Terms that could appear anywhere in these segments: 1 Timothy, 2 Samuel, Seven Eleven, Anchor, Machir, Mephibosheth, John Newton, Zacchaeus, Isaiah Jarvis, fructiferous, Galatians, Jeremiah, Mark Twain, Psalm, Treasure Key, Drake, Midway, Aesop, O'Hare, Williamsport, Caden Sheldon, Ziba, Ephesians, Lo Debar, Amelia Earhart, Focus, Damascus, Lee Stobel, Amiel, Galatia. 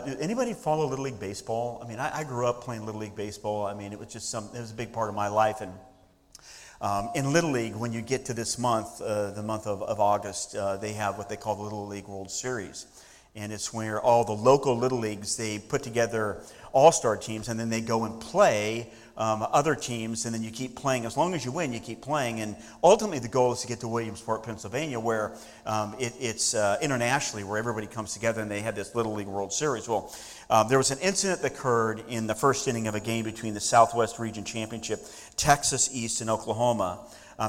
Did anybody follow Little League Baseball? I mean, I grew up playing Little League Baseball. I mean, it was a big part of my life. And in Little League, when you get to this month, the month of August, they have what they call the Little League World Series. And it's where all the local Little Leagues, they put together all-star teams, and then they go and play other teams, and then you keep playing. As long as you win, you keep playing. And ultimately, the goal is to get to Williamsport, Pennsylvania, where it's internationally, where everybody comes together, and they had this Little League World Series. Well, there was an incident that occurred in the first inning of a game between the Southwest Region Championship, Texas East, and Oklahoma,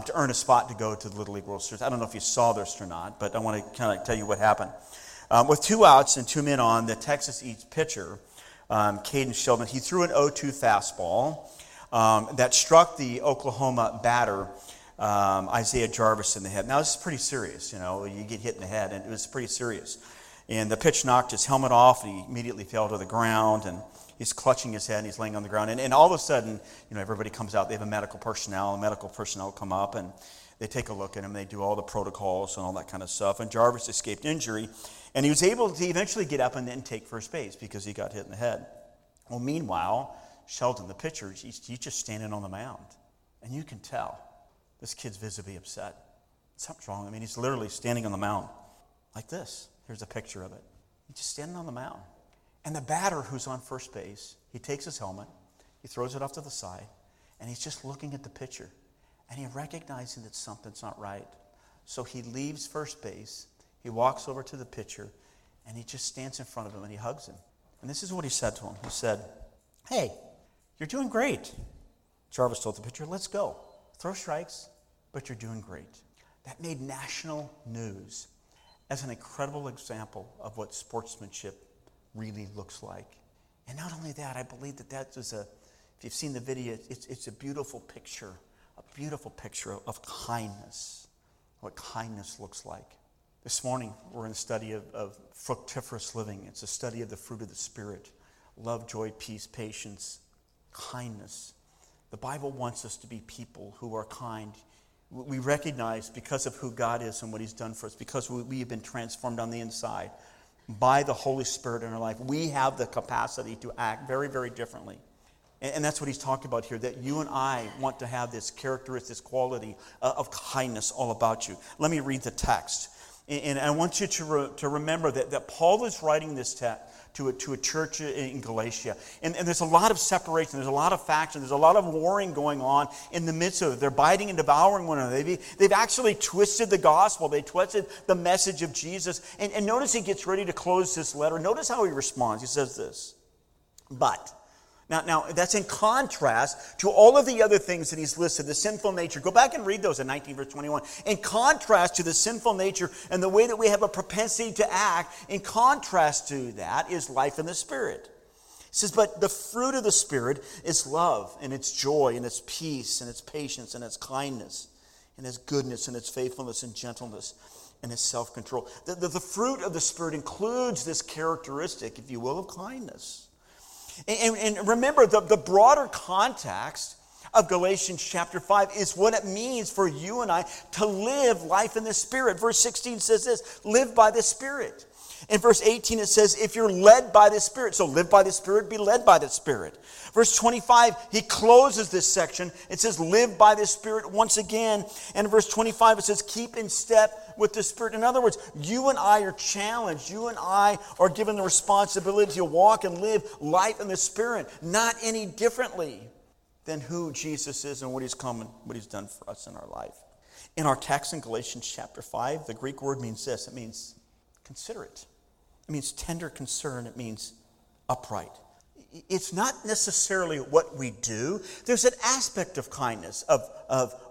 to earn a spot to go to the Little League World Series. I don't know if you saw this or not, but I want to kind of tell you what happened. With 2 outs and 2 men on, the Texas East pitcher, Caden Sheldon, he threw an 0-2 fastball that struck the Oklahoma batter, Isaiah Jarvis, in the head. Now, this is pretty serious, you know. You get hit in the head, and it was pretty serious. And the pitch knocked his helmet off, and he immediately fell to the ground, and he's clutching his head, and he's laying on the ground. And all of a sudden, you know, everybody comes out. They have a medical personnel. Come up, and they take a look at him. They do all the protocols and all that kind of stuff. And Jarvis escaped injury. And he was able to eventually get up and then take first base because he got hit in the head. Well, meanwhile, Sheldon, the pitcher, he's just standing on the mound. And you can tell this kid's visibly upset. Something's wrong. I mean, he's literally standing on the mound like this. Here's a picture of it. He's just standing on the mound. And the batter who's on first base, he takes his helmet, he throws it off to the side, and he's just looking at the pitcher. And he recognizes that something's not right. So he leaves first base. He walks over to the pitcher, and he just stands in front of him, and he hugs him. And this is what he said to him. He said, "Hey, you're doing great." Jarvis told the pitcher, "Let's go. Throw strikes, but you're doing great." That made national news as an incredible example of what sportsmanship really looks like. And not only that, I believe that is if you've seen the video, it's a beautiful picture of kindness, what kindness looks like. This morning, we're in a study of fructiferous living. It's a study of the fruit of the Spirit: love, joy, peace, patience, kindness. The Bible wants us to be people who are kind. We recognize, because of who God is and what He's done for us, because we have been transformed on the inside by the Holy Spirit in our life, we have the capacity to act very, very differently. And that's what he's talking about here, that you and I want to have this characteristic, this quality of kindness all about you. Let me read the text. And I want you to remember that Paul is writing this to a church in Galatia. And there's a lot of separation. There's a lot of faction. There's a lot of warring going on in the midst of it. They're biting and devouring one another. They've actually twisted the gospel. They twisted the message of Jesus. And notice he gets ready to close this letter. Notice how he responds. He says this, "But..." Now, that's in contrast to all of the other things that he's listed, the sinful nature. Go back and read those in 19 verse 21. In contrast to the sinful nature and the way that we have a propensity to act, in contrast to that is life in the Spirit. He says, "But the fruit of the Spirit is love, and it's joy, and it's peace, and it's patience, and it's kindness, and it's goodness, and it's faithfulness, and gentleness, and it's self-control." The fruit of the Spirit includes this characteristic, if you will, of kindness. And remember, the broader context of Galatians chapter 5 is what it means for you and I to live life in the Spirit. Verse 16 says this: live by the Spirit. In verse 18 it says, if you're led by the Spirit. So live by the Spirit, be led by the Spirit. Verse 25, he closes this section. It says, live by the Spirit once again. And in verse 25 it says, keep in step with the Spirit. In other words, you and I are challenged. You and I are given the responsibility to walk and live life in the Spirit, not any differently than who Jesus is and what He's come and what He's done for us in our life. In our text in Galatians chapter 5, the Greek word means this. It means considerate. It means tender concern. It means upright. It's not necessarily what we do. There's an aspect of kindness, of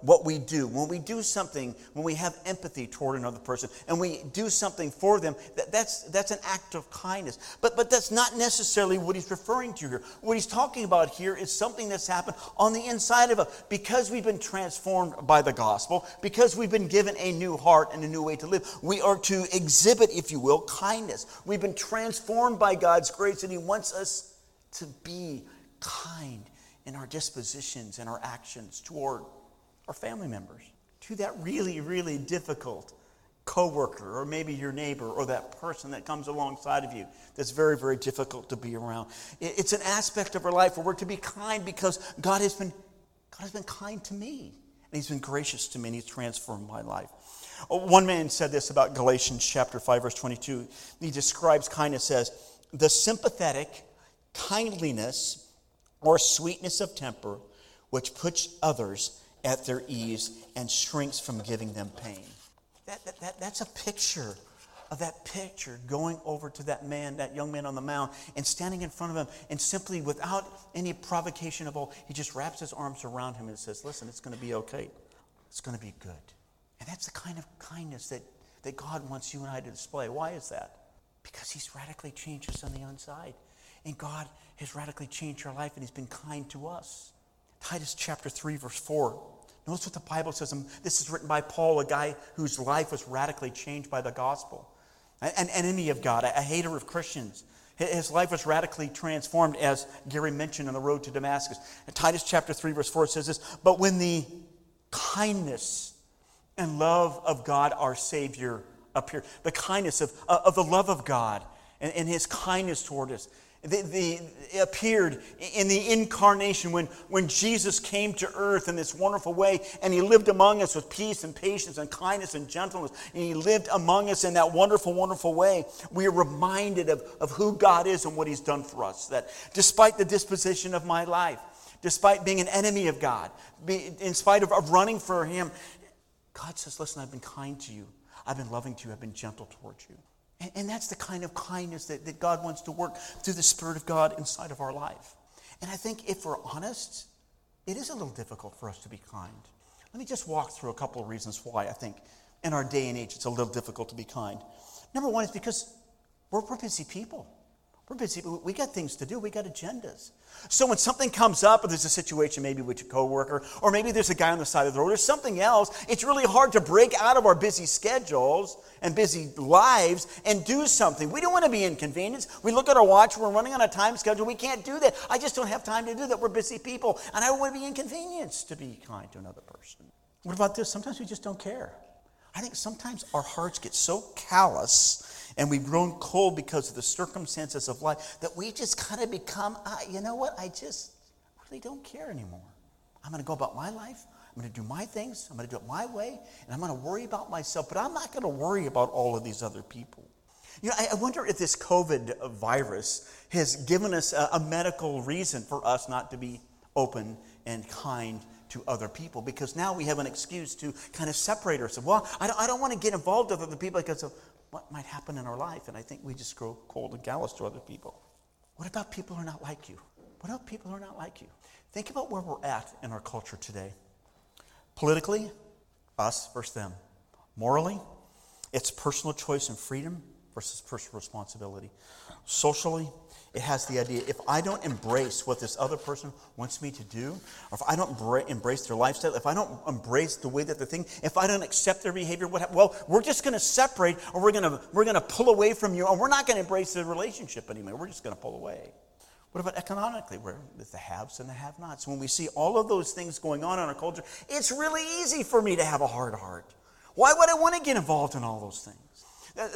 what we do. When we do something, when we have empathy toward another person, and we do something for them, that's an act of kindness. But that's not necessarily what he's referring to here. What he's talking about here is something that's happened on the inside of us. Because we've been transformed by the gospel, because we've been given a new heart and a new way to live, we are to exhibit, if you will, kindness. We've been transformed by God's grace, and He wants us to be kind in our dispositions and our actions toward our family members, to that really, really difficult coworker or maybe your neighbor or that person that comes alongside of you that's very, very difficult to be around. It's an aspect of our life where we're to be kind because God has been kind to me. And he's been gracious to me and he's transformed my life. One man said this about Galatians chapter 5, verse 22. He describes kindness as the sympathetic kindliness or sweetness of temper which puts others at their ease and shrinks from giving them pain. That's a picture of that picture going over to that man, that young man on the mound, and standing in front of him, and simply without any provocation at all, he just wraps his arms around him and says, listen, it's going to be okay. It's going to be good. And that's the kind of kindness that God wants you and I to display. Why is that? Because he's radically changed us on the inside. And God has radically changed our life and he's been kind to us. Titus chapter 3, verse 4. Notice what the Bible says. This is written by Paul, a guy whose life was radically changed by the gospel. An enemy of God, a hater of Christians. His life was radically transformed, as Gary mentioned, on the road to Damascus. And Titus chapter 3, verse 4 says this, but when the kindness and love of God our Savior appeared, the kindness of the love of God and his kindness toward us, it appeared in the incarnation when Jesus came to earth in this wonderful way and he lived among us with peace and patience and kindness and gentleness. And he lived among us in that wonderful, wonderful way. We are reminded of who God is and what he's done for us. That despite the disposition of my life, despite being an enemy of God, in spite of running for him, God says, listen, I've been kind to you. I've been loving to you. I've been gentle towards you. And that's the kind of kindness that God wants to work through the Spirit of God inside of our life. And I think if we're honest, it is a little difficult for us to be kind. Let me just walk through a couple of reasons why I think in our day and age it's a little difficult to be kind. Number one is because we're busy people. We're busy. We got things to do. We got agendas. So when something comes up, or there's a situation maybe with your coworker, or maybe there's a guy on the side of the road, or something else, it's really hard to break out of our busy schedules and busy lives and do something. We don't want to be inconvenienced. We look at our watch. We're running on a time schedule. We can't do that. I just don't have time to do that. We're busy people, and I don't want to be inconvenienced to be kind to another person. What about this? Sometimes we just don't care. I think sometimes our hearts get so callous and we've grown cold because of the circumstances of life that we just kind of become, you know what, I just really don't care anymore. I'm going to go about my life. I'm going to do my things. I'm going to do it my way. And I'm going to worry about myself. But I'm not going to worry about all of these other people. You know, I wonder if this COVID virus has given us a medical reason for us not to be open and kind to other people, because now we have an excuse to kind of separate ourselves. Well, I don't want to get involved with other people because of what might happen in our life, and I think we just grow cold and callous to other people. What about people who are not like you? What about people who are not like you? Think about where we're at in our culture today. Politically, us versus them. Morally, it's personal choice and freedom versus personal responsibility. Socially, it has the idea, if I don't embrace what this other person wants me to do, or if I don't embrace their lifestyle, if I don't embrace the way that they think, if I don't accept their behavior, well, we're just going to separate, or we're going to pull away from you, and we're not going to embrace the relationship anymore. We're just going to pull away. What about economically? Where the haves and the have-nots. When we see all of those things going on in our culture, it's really easy for me to have a hard heart. Why would I want to get involved in all those things?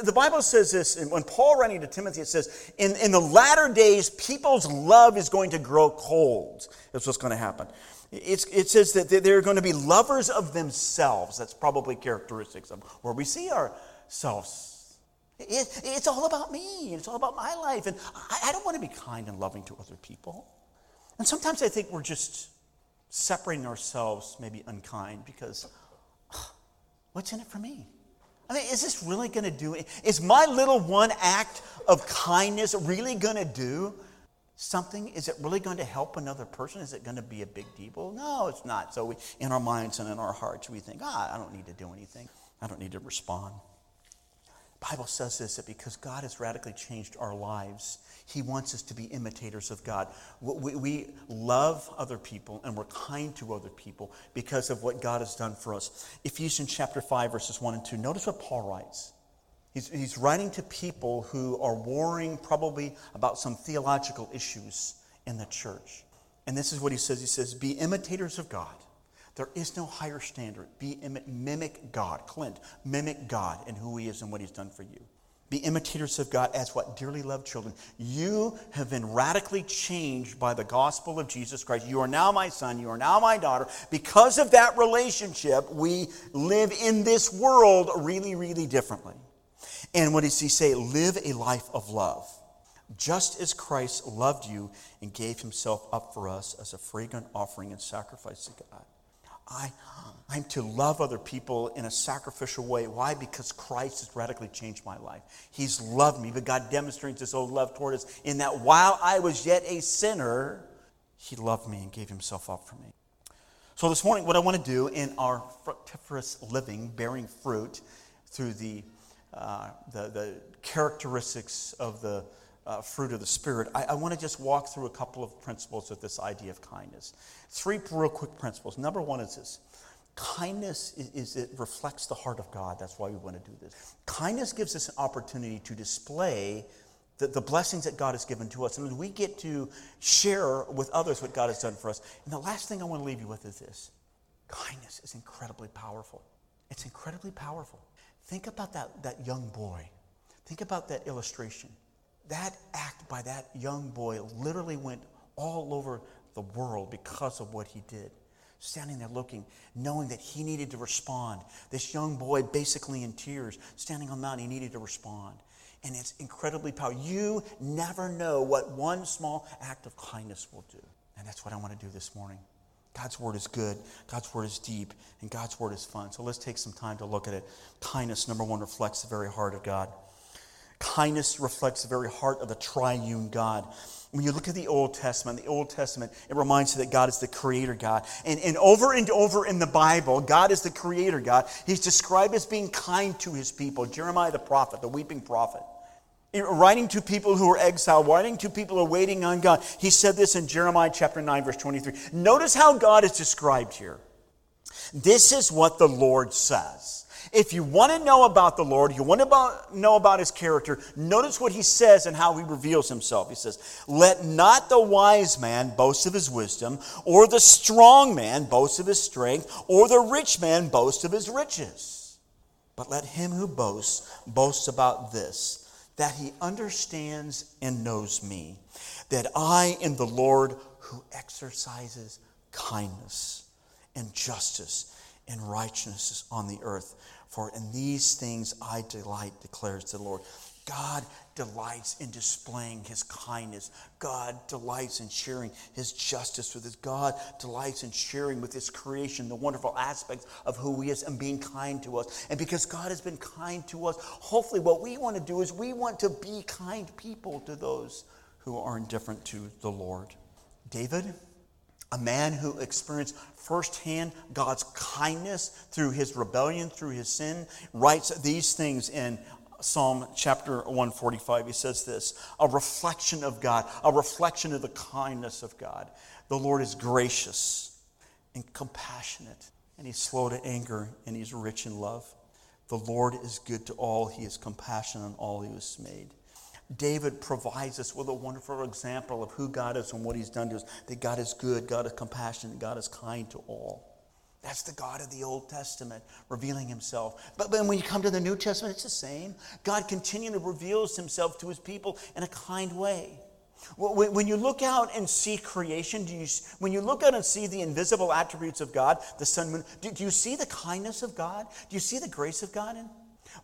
The Bible says this, and when Paul writing to Timothy, it says, in the latter days, people's love is going to grow cold. That's what's going to happen. It says that they're going to be lovers of themselves. That's probably characteristics of where we see ourselves. It's all about me. It's all about my life. And I don't want to be kind and loving to other people. And sometimes I think we're just separating ourselves, maybe unkind, because what's in it for me? I mean, is this really going to do it? Is my little one act of kindness really going to do something? Is it really going to help another person? Is it going to be a big deal? No, it's not. So in our minds and in our hearts, we think, I don't need to do anything. I don't need to respond. The Bible says this, that because God has radically changed our lives, he wants us to be imitators of God. We love other people and we're kind to other people because of what God has done for us. Ephesians chapter 5, verses 1 and 2. Notice what Paul writes. He's writing to people who are worrying probably about some theological issues in the church. And this is what he says. He says, be imitators of God. There is no higher standard. Mimic God. Clint, mimic God and who he is and what he's done for you. Be imitators of God as what? Dearly loved children. You have been radically changed by the gospel of Jesus Christ. You are now my son. You are now my daughter. Because of that relationship, we live in this world really, really differently. And what does he say? Live a life of love. Just as Christ loved you and gave himself up for us as a fragrant offering and sacrifice to God. I'm to love other people in a sacrificial way. Why? Because Christ has radically changed my life. He's loved me, but God demonstrates his own love toward us in that while I was yet a sinner, he loved me and gave himself up for me. So this morning, what I want to do in our fructiferous living, bearing fruit through the characteristics of the fruit of the Spirit, I want to just walk through a couple of principles of this idea of kindness. Three real quick principles. Number one is this. Kindness it reflects the heart of God. That's why we want to do this. Kindness gives us an opportunity to display the blessings that God has given to us. And we get to share with others what God has done for us. And the last thing I want to leave you with is this. Kindness is incredibly powerful. It's incredibly powerful. Think about that young boy. Think about that illustration. That act by that young boy literally went all over the world because of what he did. Standing there looking, knowing that he needed to respond. This young boy basically in tears, standing on the mountain, he needed to respond. And it's incredibly powerful. You never know what one small act of kindness will do. And that's what I want to do this morning. God's word is good, God's word is deep, and God's word is fun. So let's take some time to look at it. Kindness, number one, reflects the very heart of God. Kindness reflects the very heart of the triune God. When you look at the Old Testament, it reminds you that God is the creator God. And over in the Bible, God is the creator God. He's described as being kind to his people. Jeremiah the prophet, the weeping prophet, writing to people who are exiled, writing to people who are waiting on God. He said this in Jeremiah chapter 9, verse 23. Notice how God is described here. This is what the Lord says. If you want to know about the Lord, you want to know about his character, notice what he says and how he reveals himself. He says, let not the wise man boast of his wisdom, or the strong man boast of his strength, or the rich man boast of his riches. But let him who boasts, boast about this, that he understands and knows me, that I am the Lord who exercises kindness and justice and righteousness on the earth. For in these things I delight, declares the Lord. God delights in displaying his kindness. God delights in sharing his justice with us. God delights in sharing with his creation the wonderful aspects of who he is and being kind to us. And because God has been kind to us, hopefully what we want to do is we want to be kind people to those who are indifferent to the Lord. David, a man who experienced firsthand God's kindness through his rebellion, through his sin, writes these things in Psalm chapter 145. He says this, a reflection of God, a reflection of the kindness of God. The Lord is gracious and compassionate, and he's slow to anger, and he's rich in love. The Lord is good to all. He is compassionate on all he was made. David provides us with a wonderful example of who God is and what he's done to us. That God is good, God is compassionate, God is kind to all. That's the God of the Old Testament revealing himself. But when you come to the New Testament, it's the same. God continually reveals himself to his people in a kind way. When you look out and see creation, when you look out and see the invisible attributes of God, the sun, moon, do you see the kindness of God? Do you see the grace of God in?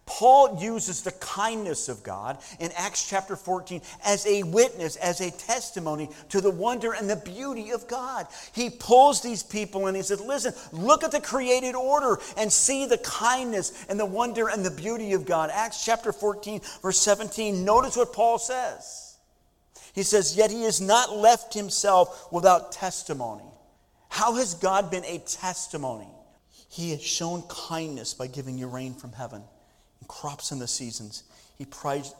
Paul uses the kindness of God in Acts chapter 14 as a witness, as a testimony to the wonder and the beauty of God. He pulls these people and he says, listen, look at the created order and see the kindness and the wonder and the beauty of God. Acts chapter 14, verse 17, notice what Paul says. He says, yet he has not left himself without testimony. How has God been a testimony? He has shown kindness by giving you rain from heaven, crops in the seasons. He provides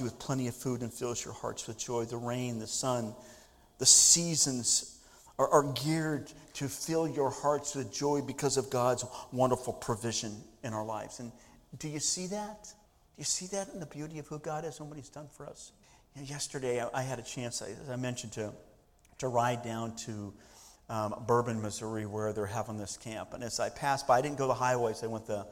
you with plenty of food and fills your hearts with joy. The rain, the sun, the seasons are geared to fill your hearts with joy because of God's wonderful provision in our lives. And do you see that? Do you see that in the beauty of who God is and what he's done for us? You know, yesterday I had a chance, as I mentioned, to ride down to Bourbon, Missouri, where they're having this camp. And as I passed by, I didn't go the highways. I went the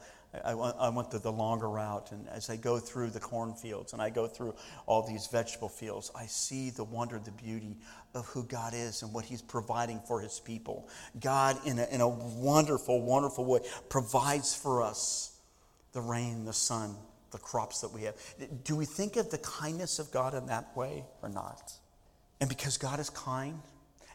longer route. And as I go through the cornfields and I go through all these vegetable fields, I see the wonder, the beauty of who God is and what He's providing for His people. God, in a wonderful, wonderful way, provides for us the rain, the sun, the crops that we have. Do we think of the kindness of God in that way or not? And because God is kind,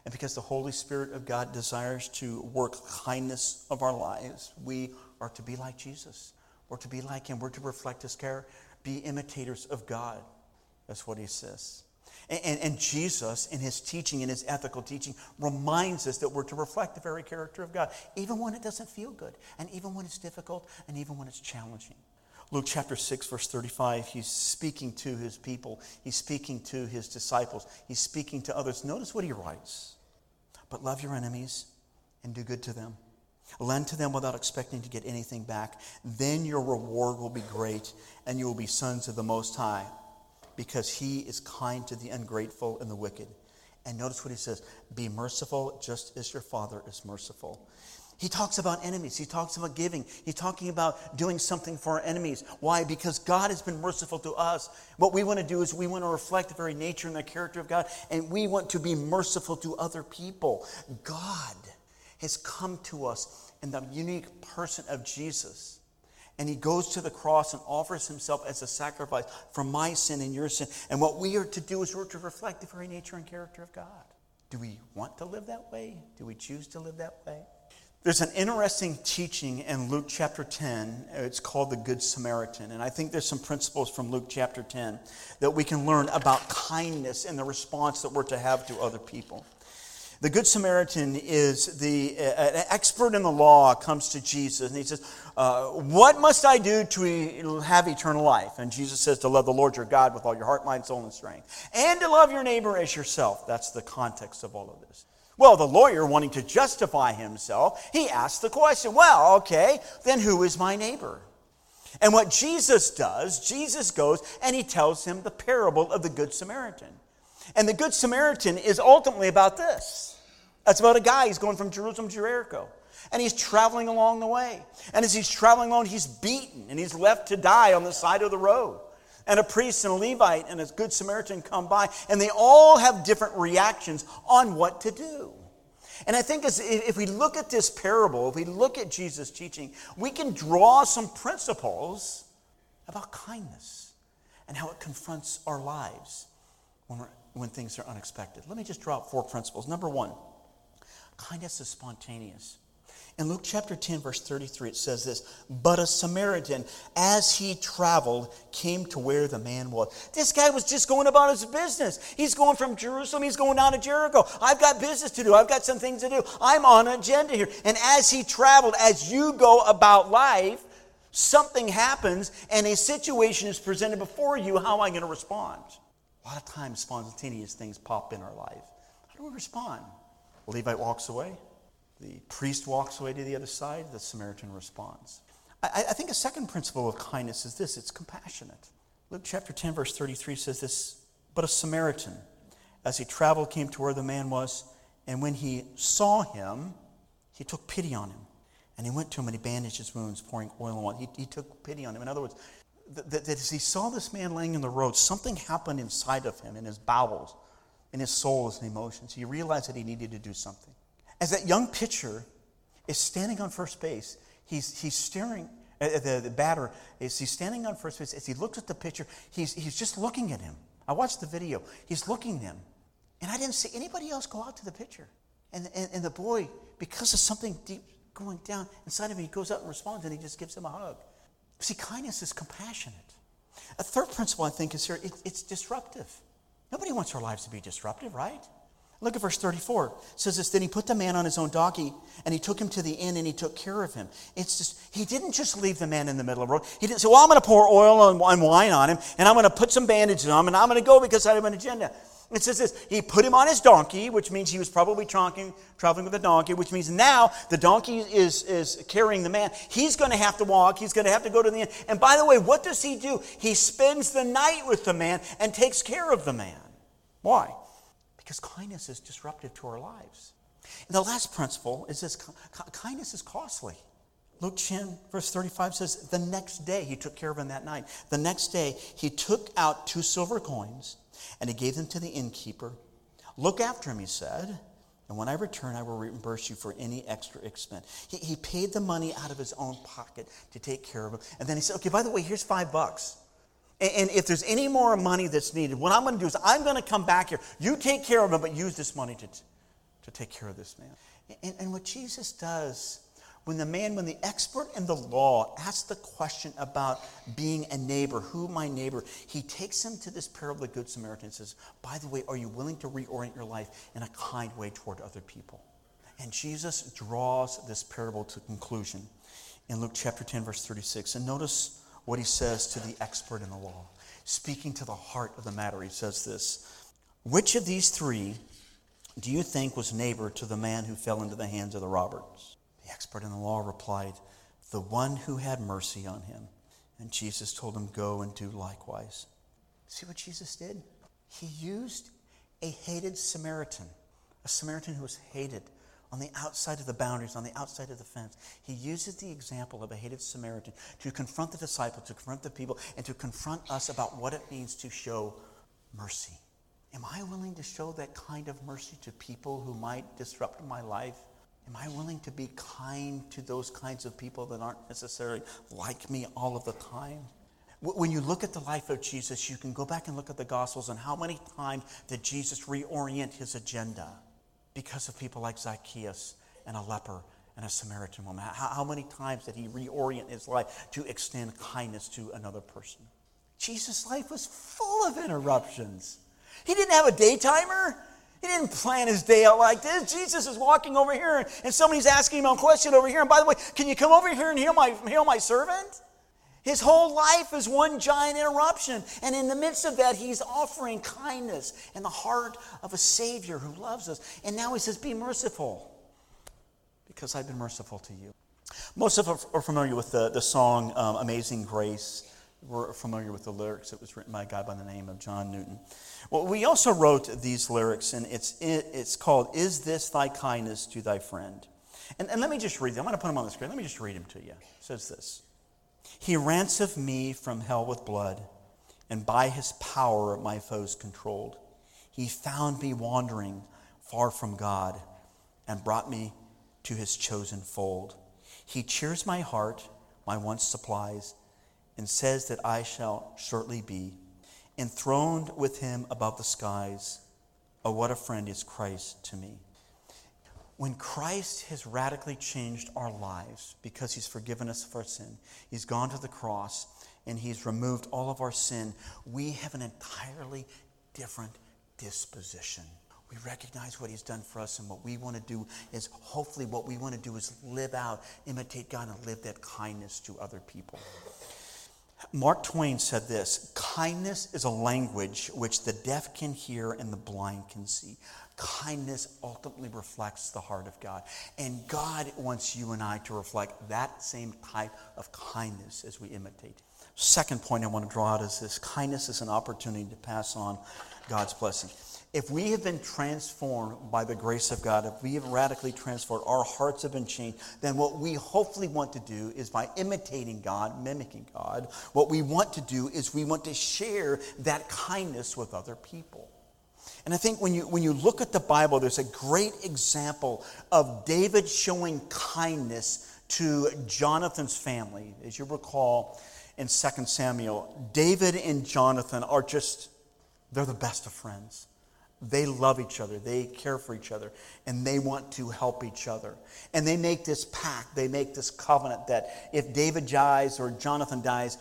and because the Holy Spirit of God desires to work kindness of our lives, we are to be like Jesus. We're to be like Him. We're to reflect His care. Be imitators of God. That's what He says. And Jesus, in His teaching, in His ethical teaching, reminds us that we're to reflect the very character of God, even when it doesn't feel good, and even when it's difficult, and even when it's challenging. Luke chapter 6, verse 35, He's speaking to His people. He's speaking to His disciples. He's speaking to others. Notice what He writes. But love your enemies and do good to them. Lend to them without expecting to get anything back. Then your reward will be great, and you will be sons of the Most High, because He is kind to the ungrateful and the wicked. And notice what He says, be merciful just as your Father is merciful. He talks about enemies. He talks about giving. He's talking about doing something for our enemies. Why? Because God has been merciful to us. What we want to do is we want to reflect the very nature and the character of God, and we want to be merciful to other people. God has come to us in the unique person of Jesus, and He goes to the cross and offers Himself as a sacrifice for my sin and your sin. And what we are to do is we're to reflect the very nature and character of God. Do we want to live that way? Do we choose to live that way? There's an interesting teaching in Luke chapter 10. It's called the Good Samaritan. And I think there's some principles from Luke chapter 10 that we can learn about kindness and the response that we're to have to other people. The Good Samaritan is an expert in the law comes to Jesus and he says, what must I do to have eternal life? And Jesus says to love the Lord your God with all your heart, mind, soul, and strength. And to love your neighbor as yourself. That's the context of all of this. Well, the lawyer, wanting to justify himself, he asked the question, well, okay, then who is my neighbor? And what Jesus does, Jesus goes and he tells him the parable of the Good Samaritan. And the Good Samaritan is ultimately about this. It's about a guy who's going from Jerusalem to Jericho. And he's traveling along the way. And as he's traveling along, he's beaten and he's left to die on the side of the road. And a priest and a Levite and a Good Samaritan come by, and they all have different reactions on what to do. And I think if we look at this parable, if we look at Jesus' teaching, we can draw some principles about kindness and how it confronts our lives when things are unexpected. Let me just draw out 4 principles. Number 1, kindness is spontaneous. In Luke chapter 10, verse 33, it says this, but a Samaritan, as he traveled, came to where the man was. This guy was just going about his business. He's going from Jerusalem. He's going down to Jericho. I've got business to do. I've got some things to do. I'm on an agenda here. And as he traveled, as you go about life, something happens and a situation is presented before you. How am I going to respond? A lot of times, spontaneous things pop in our life. How do we respond? The Levite walks away. The priest walks away to the other side. The Samaritan responds. I think a second principle of kindness is this. It's compassionate. Luke chapter 10, verse 33 says this, but a Samaritan, as he traveled, came to where the man was, and when he saw him, he took pity on him. And he went to him and he bandaged his wounds, pouring oil on him. He took pity on him. In other words, that as he saw this man laying in the road, something happened inside of him, in his bowels, in his soul, his emotions. He realized that he needed to do something. As that young pitcher is standing on first base, he's staring at the batter. As he's standing on first base, as he looks at the pitcher, he's just looking at him. I watched the video. He's looking at him. And I didn't see anybody else go out to the pitcher. And the boy, because of something deep going down inside of him, he goes out and responds, and he just gives him a hug. See, kindness is compassionate. A third principle I think is here, it's disruptive. Nobody wants our lives to be disruptive, right? Look at verse 34. It says this, then he put the man on his own donkey, and he took him to the inn, and he took care of him. It's just, he didn't just leave the man in the middle of the road. He didn't say, well, I'm going to pour oil and wine on him, and I'm going to put some bandages on him, and I'm going to go because I have an agenda. It says this, he put him on his donkey, which means he was probably traveling with a donkey, which means now the donkey is carrying the man. He's going to have to walk. He's going to have to go to the inn. And by the way, what does he do? He spends the night with the man and takes care of the man. Why? Because kindness is disruptive to our lives. And the last principle is this: kindness is costly. Luke 10, verse 35 says, the next day he took care of him that night. The next day he took out 2 silver coins and he gave them to the innkeeper. Look after him, he said, and when I return, I will reimburse you for any extra expense. He paid the money out of his own pocket to take care of him. And then he said, okay, by the way, here's $5. And if there's any more money that's needed, what I'm going to do is I'm going to come back here. You take care of him, but use this money to take care of this man. And what Jesus does, when the expert in the law asks the question about being a neighbor, who my neighbor, he takes him to this parable of the Good Samaritan and says, by the way, are you willing to reorient your life in a kind way toward other people? And Jesus draws this parable to conclusion in Luke chapter 10, verse 36. And notice what he says to the expert in the law. Speaking to the heart of the matter, he says this: which of these 3 do you think was neighbor to the man who fell into the hands of the robbers? The expert in the law replied, the one who had mercy on him. And Jesus told him, go and do likewise. See what Jesus did? He used a hated Samaritan, a Samaritan who was hated on the outside of the boundaries, on the outside of the fence. He uses the example of a hated Samaritan to confront the disciples, to confront the people, and to confront us about what it means to show mercy. Am I willing to show that kind of mercy to people who might disrupt my life? Am I willing to be kind to those kinds of people that aren't necessarily like me all of the time? When you look at the life of Jesus, you can go back and look at the Gospels and how many times did Jesus reorient his agenda because of people like Zacchaeus and a leper and a Samaritan woman. How many times did he reorient his life to extend kindness to another person? Jesus' life was full of interruptions. He didn't have a day-timer. He didn't plan his day out like this. Jesus is walking over here and somebody's asking him a question over here. And by the way, can you come over here and heal my servant? His whole life is one giant interruption. And in the midst of that, he's offering kindness and the heart of a Savior who loves us. And now he says, be merciful because I've been merciful to you. Most of us are familiar with the song Amazing Grace. We're familiar with the lyrics. It was written by a guy by the name of John Newton. Well, we also wrote these lyrics, and it's called, Is This Thy Kindness to Thy Friend? And let me just read them. I'm going to put them on the screen. Let me just read them to you. It says this: He ransomed me from hell with blood, and by his power my foes controlled. He found me wandering far from God, and brought me to his chosen fold. He cheers my heart, my wants supplies, and says that I shall shortly be enthroned with him above the skies. Oh, what a friend is Christ to me. When Christ has radically changed our lives because he's forgiven us of our sin, he's gone to the cross, and he's removed all of our sin, we have an entirely different disposition. We recognize what he's done for us, and what we want to do is, hopefully what we want to do is live out, imitate God, and live that kindness to other people. Mark Twain said this: kindness is a language which the deaf can hear and the blind can see. Kindness ultimately reflects the heart of God. And God wants you and I to reflect that same type of kindness as we imitate. Second point I want to draw out is this: kindness is an opportunity to pass on God's blessing. If we have been transformed by the grace of God, if we have radically transformed, our hearts have been changed, then what we hopefully want to do is, by imitating God, mimicking God, what we want to do is we want to share that kindness with other people. And I think when you look at the Bible, there's a great example of David showing kindness to Jonathan's family. As you recall, in 2 Samuel, David and Jonathan are they're the best of friends. They love each other, they care for each other, and they want to help each other. And they make this pact, they make this covenant that if David dies or Jonathan dies,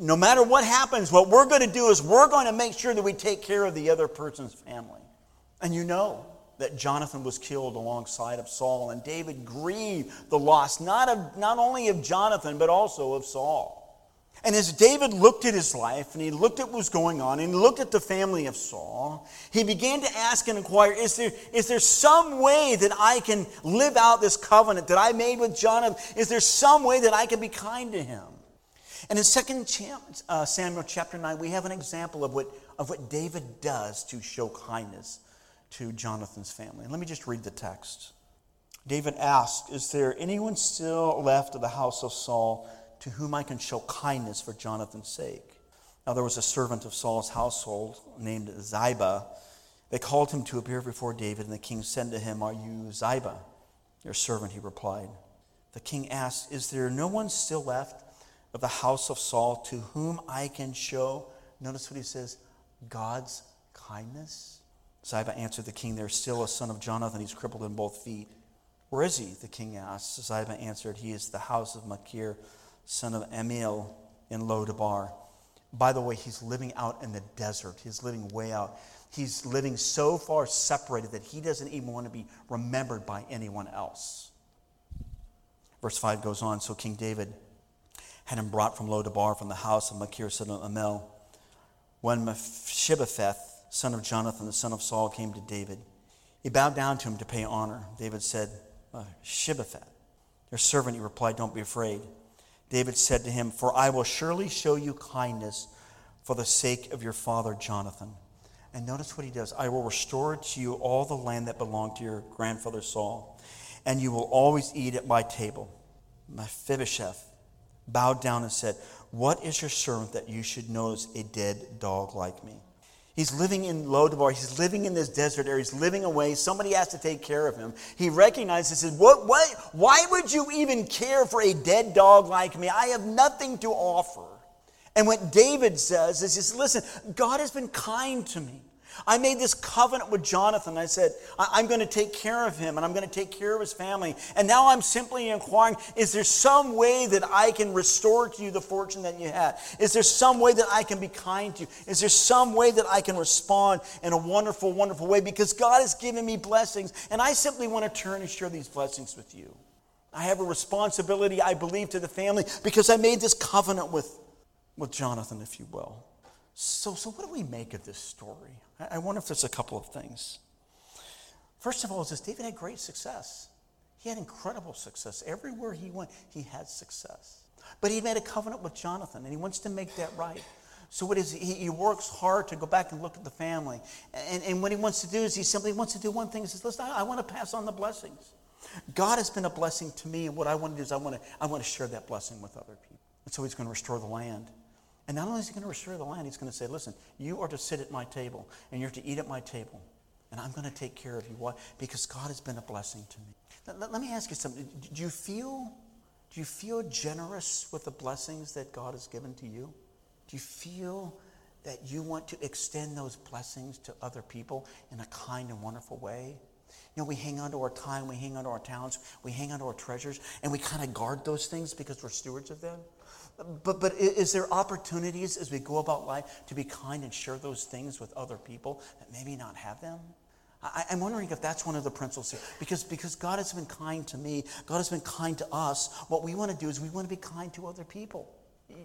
no matter what happens, what we're going to do is we're going to make sure that we take care of the other person's family. And you know that Jonathan was killed alongside of Saul, and David grieved the loss not only of Jonathan, but also of Saul. And as David looked at his life, and he looked at what was going on, and he looked at the family of Saul, he began to ask and inquire, is there some way that I can live out this covenant that I made with Jonathan? Is there some way that I can be kind to him? And in 2 Samuel chapter 9, we have an example of what David does to show kindness to Jonathan's family. And let me just read the text. David asked, "Is there anyone still left of the house of Saul to whom I can show kindness for Jonathan's sake?" Now there was a servant of Saul's household named Ziba. They called him to appear before David, and the king said to him, "Are you Ziba?" "Your servant," he replied. The king asked, "Is there no one still left of the house of Saul to whom I can show," notice what he says, "God's kindness?" Ziba answered the king, "There's still a son of Jonathan. He's crippled in both feet." "Where is he?" the king asked. Ziba answered, "He is the house of Machir, son of Amiel, in Lo Debar." By the way, he's living out in the desert. He's living way out. He's living so far separated that he doesn't even want to be remembered by anyone else. Verse 5 goes on, "So King David had him brought from Lo Debar, from the house of Machir, son of Amiel. When Mephibosheth, son of Jonathan, the son of Saul, came to David, he bowed down to him to pay honor. David said, 'Mephibosheth.' 'Your servant,' he replied, 'don't be afraid.' David said to him, 'For I will surely show you kindness for the sake of your father Jonathan.'" And notice what he does. "I will restore to you all the land that belonged to your grandfather Saul, and you will always eat at my table." Mephibosheth bowed down and said, "What is your servant that you should notice a dead dog like me?" He's living in Lo Debar. He's living in this desert area. He's living away. Somebody has to take care of him. He recognizes, he says, "What? Why would you even care for a dead dog like me? I have nothing to offer." And what David says is, he says, "Listen, God has been kind to me. I made this covenant with Jonathan. I said, I'm going to take care of him, and I'm going to take care of his family. And now I'm simply inquiring, is there some way that I can restore to you the fortune that you had? Is there some way that I can be kind to you? Is there some way that I can respond in a wonderful, wonderful way? Because God has given me blessings, and I simply want to turn and share these blessings with you. I have a responsibility, I believe, to the family because I made this covenant with Jonathan, if you will." So what do we make of this story? I wonder if there's a couple of things. First of all, is this: David had great success. He had incredible success. Everywhere he went, he had success. But he made a covenant with Jonathan, and he wants to make that right. So what is he works hard to go back and look at the family. And what he wants to do is he simply wants to do one thing. He says, "Listen, I want to pass on the blessings. God has been a blessing to me, and what I want to do is I want to share that blessing with other people." And so he's going to restore the land. And not only is he going to restore the land, he's going to say, "Listen, you are to sit at my table, and you're to eat at my table, and I'm going to take care of you." Why? Because God has been a blessing to me. Let me ask you something. Do you feel generous with the blessings that God has given to you? Do you feel that you want to extend those blessings to other people in a kind and wonderful way? You know, we hang on to our time, we hang on to our talents, we hang on to our treasures, and we kind of guard those things because we're stewards of them. But is there opportunities as we go about life to be kind and share those things with other people that maybe not have them? I'm wondering if that's one of the principles here. Because God has been kind to me, God has been kind to us, what we want to do is we want to be kind to other people.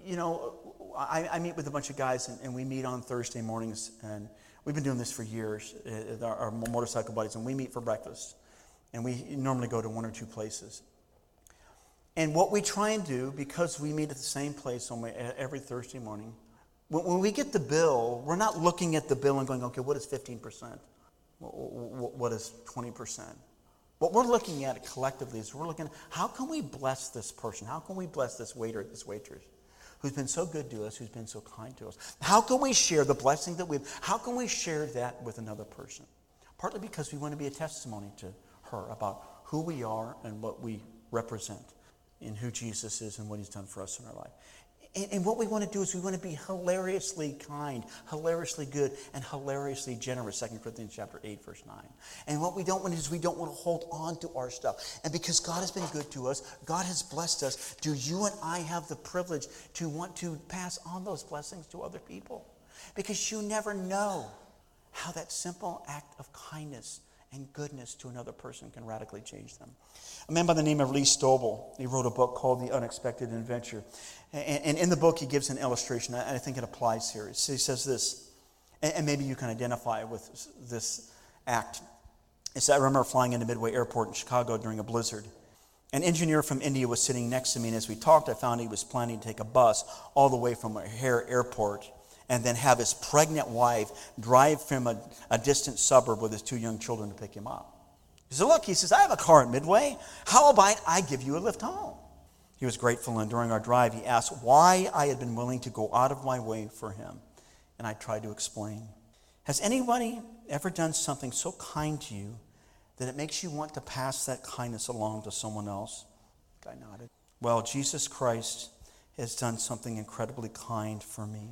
You know, I meet with a bunch of guys, and we meet on Thursday mornings, and we've been doing this for years, our motorcycle buddies, and we meet for breakfast. And we normally go to one or two places. And what we try and do, because we meet at the same place every Thursday morning, when we get the bill, we're not looking at the bill and going, "Okay, what is 15%? What is 20%? What we're looking at collectively is we're looking at how can we bless this person? How can we bless this waiter, this waitress, who's been so good to us, who's been so kind to us? How can we share the blessing that how can we share that with another person? Partly because we want to be a testimony to her about who we are and what we represent, in who Jesus is and what he's done for us in our life. And what we want to do is we want to be hilariously kind, hilariously good, and hilariously generous, 2 Corinthians chapter 8, verse 9. And what we don't want is we don't want to hold on to our stuff. And because God has been good to us, God has blessed us, do you and I have the privilege to want to pass on those blessings to other people? Because you never know how that simple act of kindness and goodness to another person can radically change them. A man by the name of Lee Stobel, he wrote a book called The Unexpected Adventure. And in the book, he gives an illustration, and I think it applies here. He says this, and maybe you can identify with this act. It's, "I remember flying into Midway Airport in Chicago during a blizzard. An engineer from India was sitting next to me, and as we talked, I found he was planning to take a bus all the way from O'Hare Airport and then have his pregnant wife drive from a distant suburb with his two young children to pick him up. He said, look, he says, I have a car at Midway. How about I give you a lift home? He was grateful, and during our drive, he asked why I had been willing to go out of my way for him, and I tried to explain. Has anybody ever done something so kind to you that it makes you want to pass that kindness along to someone else? I nodded. Well, Jesus Christ has done something incredibly kind for me.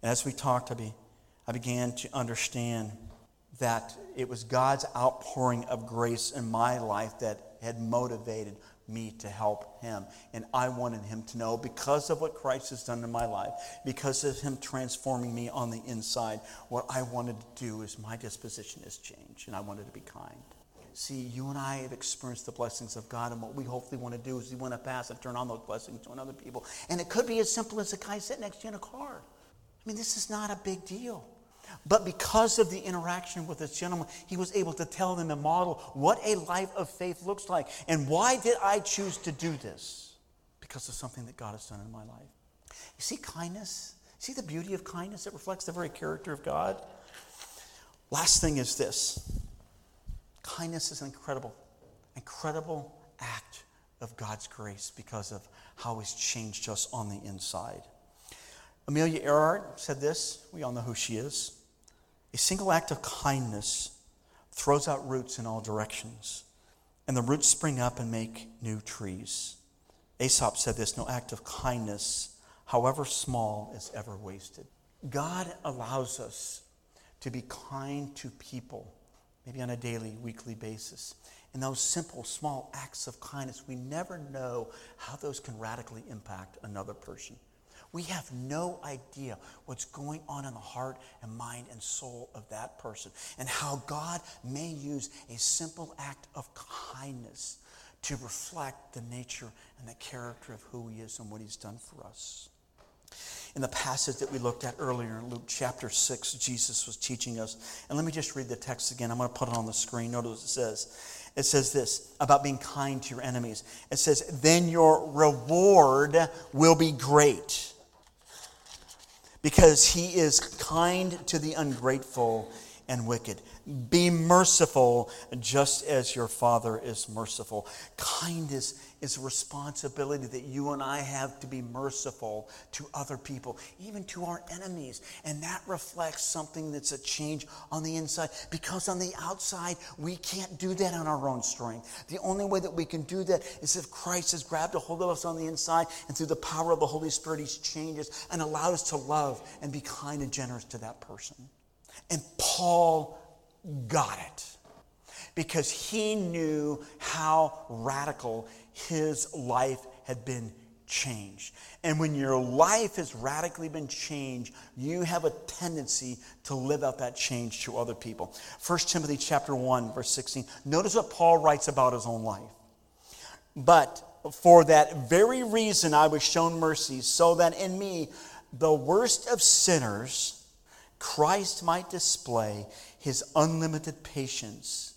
And as we talked, I began to understand that it was God's outpouring of grace in my life that had motivated me to help him. And I wanted him to know, because of what Christ has done in my life, because of him transforming me on the inside, what I wanted to do is my disposition has changed, and I wanted to be kind. See, you and I have experienced the blessings of God, and what we hopefully want to do is we want to pass and turn on those blessings on other people. And it could be as simple as a guy sitting next to you in a car. I mean, this is not a big deal. But because of the interaction with this gentleman, he was able to tell them and model what a life of faith looks like. And why did I choose to do this? Because of something that God has done in my life. You see kindness? See the beauty of kindness? It reflects the very character of God. Last thing is this. Kindness is an incredible act of God's grace because of how he's changed us on the inside. Amelia Earhart said this. We all know who she is. A single act of kindness throws out roots in all directions, and the roots spring up and make new trees. Aesop said this, no act of kindness, however small, is ever wasted. God allows us to be kind to people, maybe on a daily, weekly basis. And those simple, small acts of kindness, we never know how those can radically impact another person. We have no idea what's going on in the heart and mind and soul of that person, and how God may use a simple act of kindness to reflect the nature and the character of who he is and what he's done for us. In the passage that we looked at earlier in Luke chapter 6, Jesus was teaching us. And let me just read the text again. I'm going to put it on the screen. Notice what it says. It says this about being kind to your enemies. It says, then your reward will be great, because he is kind to the ungrateful and wicked. Be merciful just as your Father is merciful. Kindness is a responsibility that you and I have to be merciful to other people, even to our enemies. And that reflects something that's a change on the inside, because on the outside, we can't do that on our own strength. The only way that we can do that is if Christ has grabbed a hold of us on the inside, and through the power of the Holy Spirit, he's changed us and allowed us to love and be kind and generous to that person. And Paul got it, because he knew how radical his life had been changed. And when your life has radically been changed, you have a tendency to live out that change to other people. 1 Timothy chapter 1, verse 16. Notice what Paul writes about his own life. But for that very reason I was shown mercy, so that in me, the worst of sinners, Christ might display his unlimited patience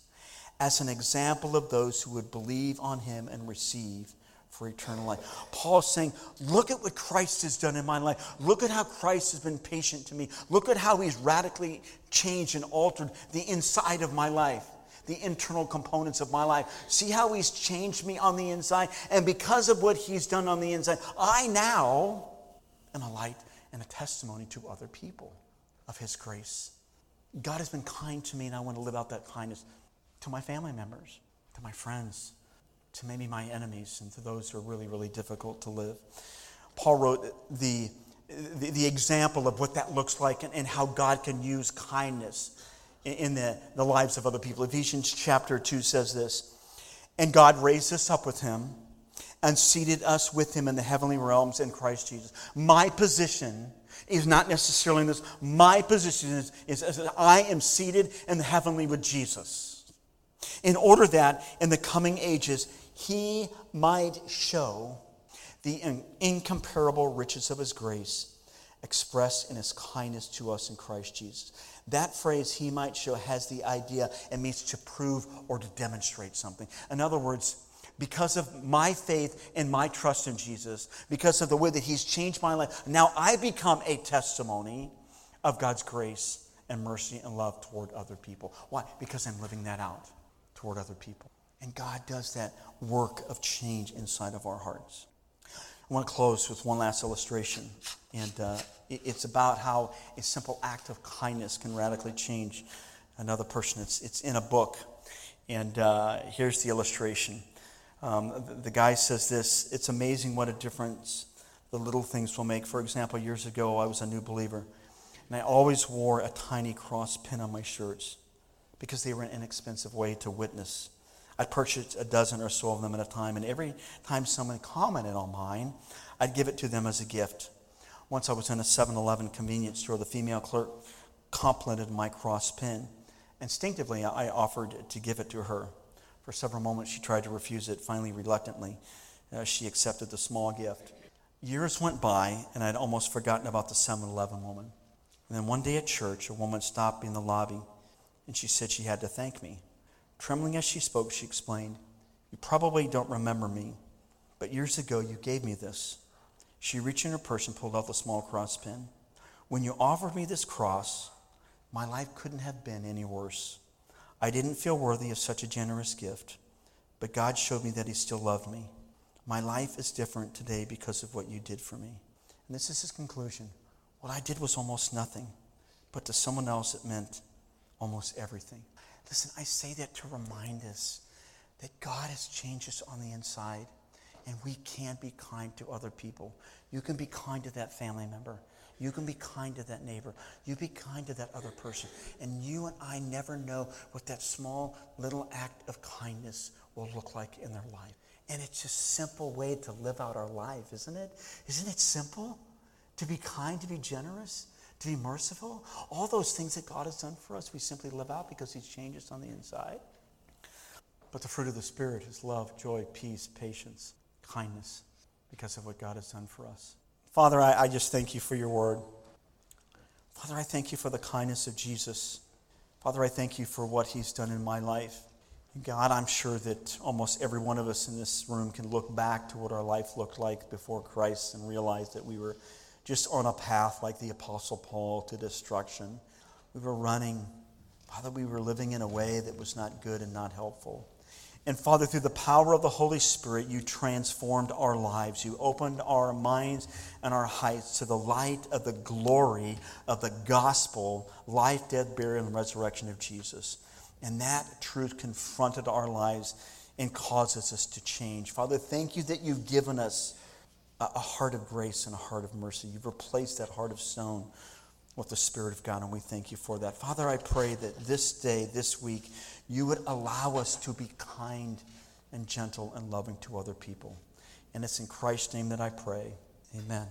as an example of those who would believe on him and receive for eternal life. Paul's saying, look at what Christ has done in my life. Look at how Christ has been patient to me. Look at how he's radically changed and altered the inside of my life, the internal components of my life. See how he's changed me on the inside? And because of what he's done on the inside, I now am a light and a testimony to other people of his grace. God has been kind to me, and I want to live out that kindness to my family members, to my friends, to maybe my enemies, and to those who are really, really difficult to live. Paul wrote the example of what that looks like, and how God can use kindness in the lives of other people. Ephesians chapter 2 says this, and God raised us up with him and seated us with him in the heavenly realms in Christ Jesus. My position is not necessarily in this. My position is that I am seated in the heavenly with Jesus, in order that in the coming ages he might show the incomparable riches of his grace expressed in his kindness to us in Christ Jesus. That phrase, he might show, has the idea, it means to prove or to demonstrate something. In other words, because of my faith and my trust in Jesus, because of the way that he's changed my life, now I become a testimony of God's grace and mercy and love toward other people. Why? Because I'm living that out toward other people. And God does that work of change inside of our hearts. I want to close with one last illustration. And it's about how a simple act of kindness can radically change another person. It's in a book. And here's the illustration. The guy says this: it's amazing what a difference the little things will make. For example, years ago, I was a new believer, and I always wore a tiny cross pin on my shirts because they were an inexpensive way to witness. I purchased a dozen or so of them at a time, and every time someone commented on mine, I'd give it to them as a gift. Once I was in a 7-Eleven convenience store. The female clerk complimented my cross pin. Instinctively, I offered to give it to her. For several moments, she tried to refuse it. Finally, reluctantly, she accepted the small gift. Years went by, and I'd almost forgotten about the 7-Eleven woman. And then one day at church, a woman stopped me in the lobby, and she said she had to thank me. Trembling as she spoke, she explained, "You probably don't remember me, but years ago you gave me this." She reached in her purse and pulled out the small cross pin. "When you offered me this cross, my life couldn't have been any worse. I didn't feel worthy of such a generous gift, but God showed me that He still loved me. My life is different today because of what you did for me." And this is his conclusion. What I did was almost nothing, but to someone else it meant almost everything. Listen, I say that to remind us that God has changed us on the inside, and we can be kind to other people. You can be kind to that family member. You can be kind to that neighbor. You be kind to that other person. And you and I never know what that small little act of kindness will look like in their life. And it's just a simple way to live out our life, isn't it? Isn't it simple? To be kind, to be generous, to be merciful. All those things that God has done for us, we simply live out because He's changed us on the inside. But the fruit of the Spirit is love, joy, peace, patience, kindness, because of what God has done for us. Father, I just thank You for Your word. Father, I thank You for the kindness of Jesus. Father, I thank You for what He's done in my life. And God, I'm sure that almost every one of us in this room can look back to what our life looked like before Christ and realize that we were just on a path like the Apostle Paul to destruction. We were running. Father, we were living in a way that was not good and not helpful. And Father, through the power of the Holy Spirit, You transformed our lives. You opened our minds and our hearts to the light of the glory of the gospel, life, death, burial, and resurrection of Jesus. And that truth confronted our lives and causes us to change. Father, thank You that You've given us a heart of grace and a heart of mercy. You've replaced that heart of stone with the Spirit of God, and we thank You for that. Father, I pray that this day, this week, You would allow us to be kind and gentle and loving to other people. And it's in Christ's name that I pray. Amen.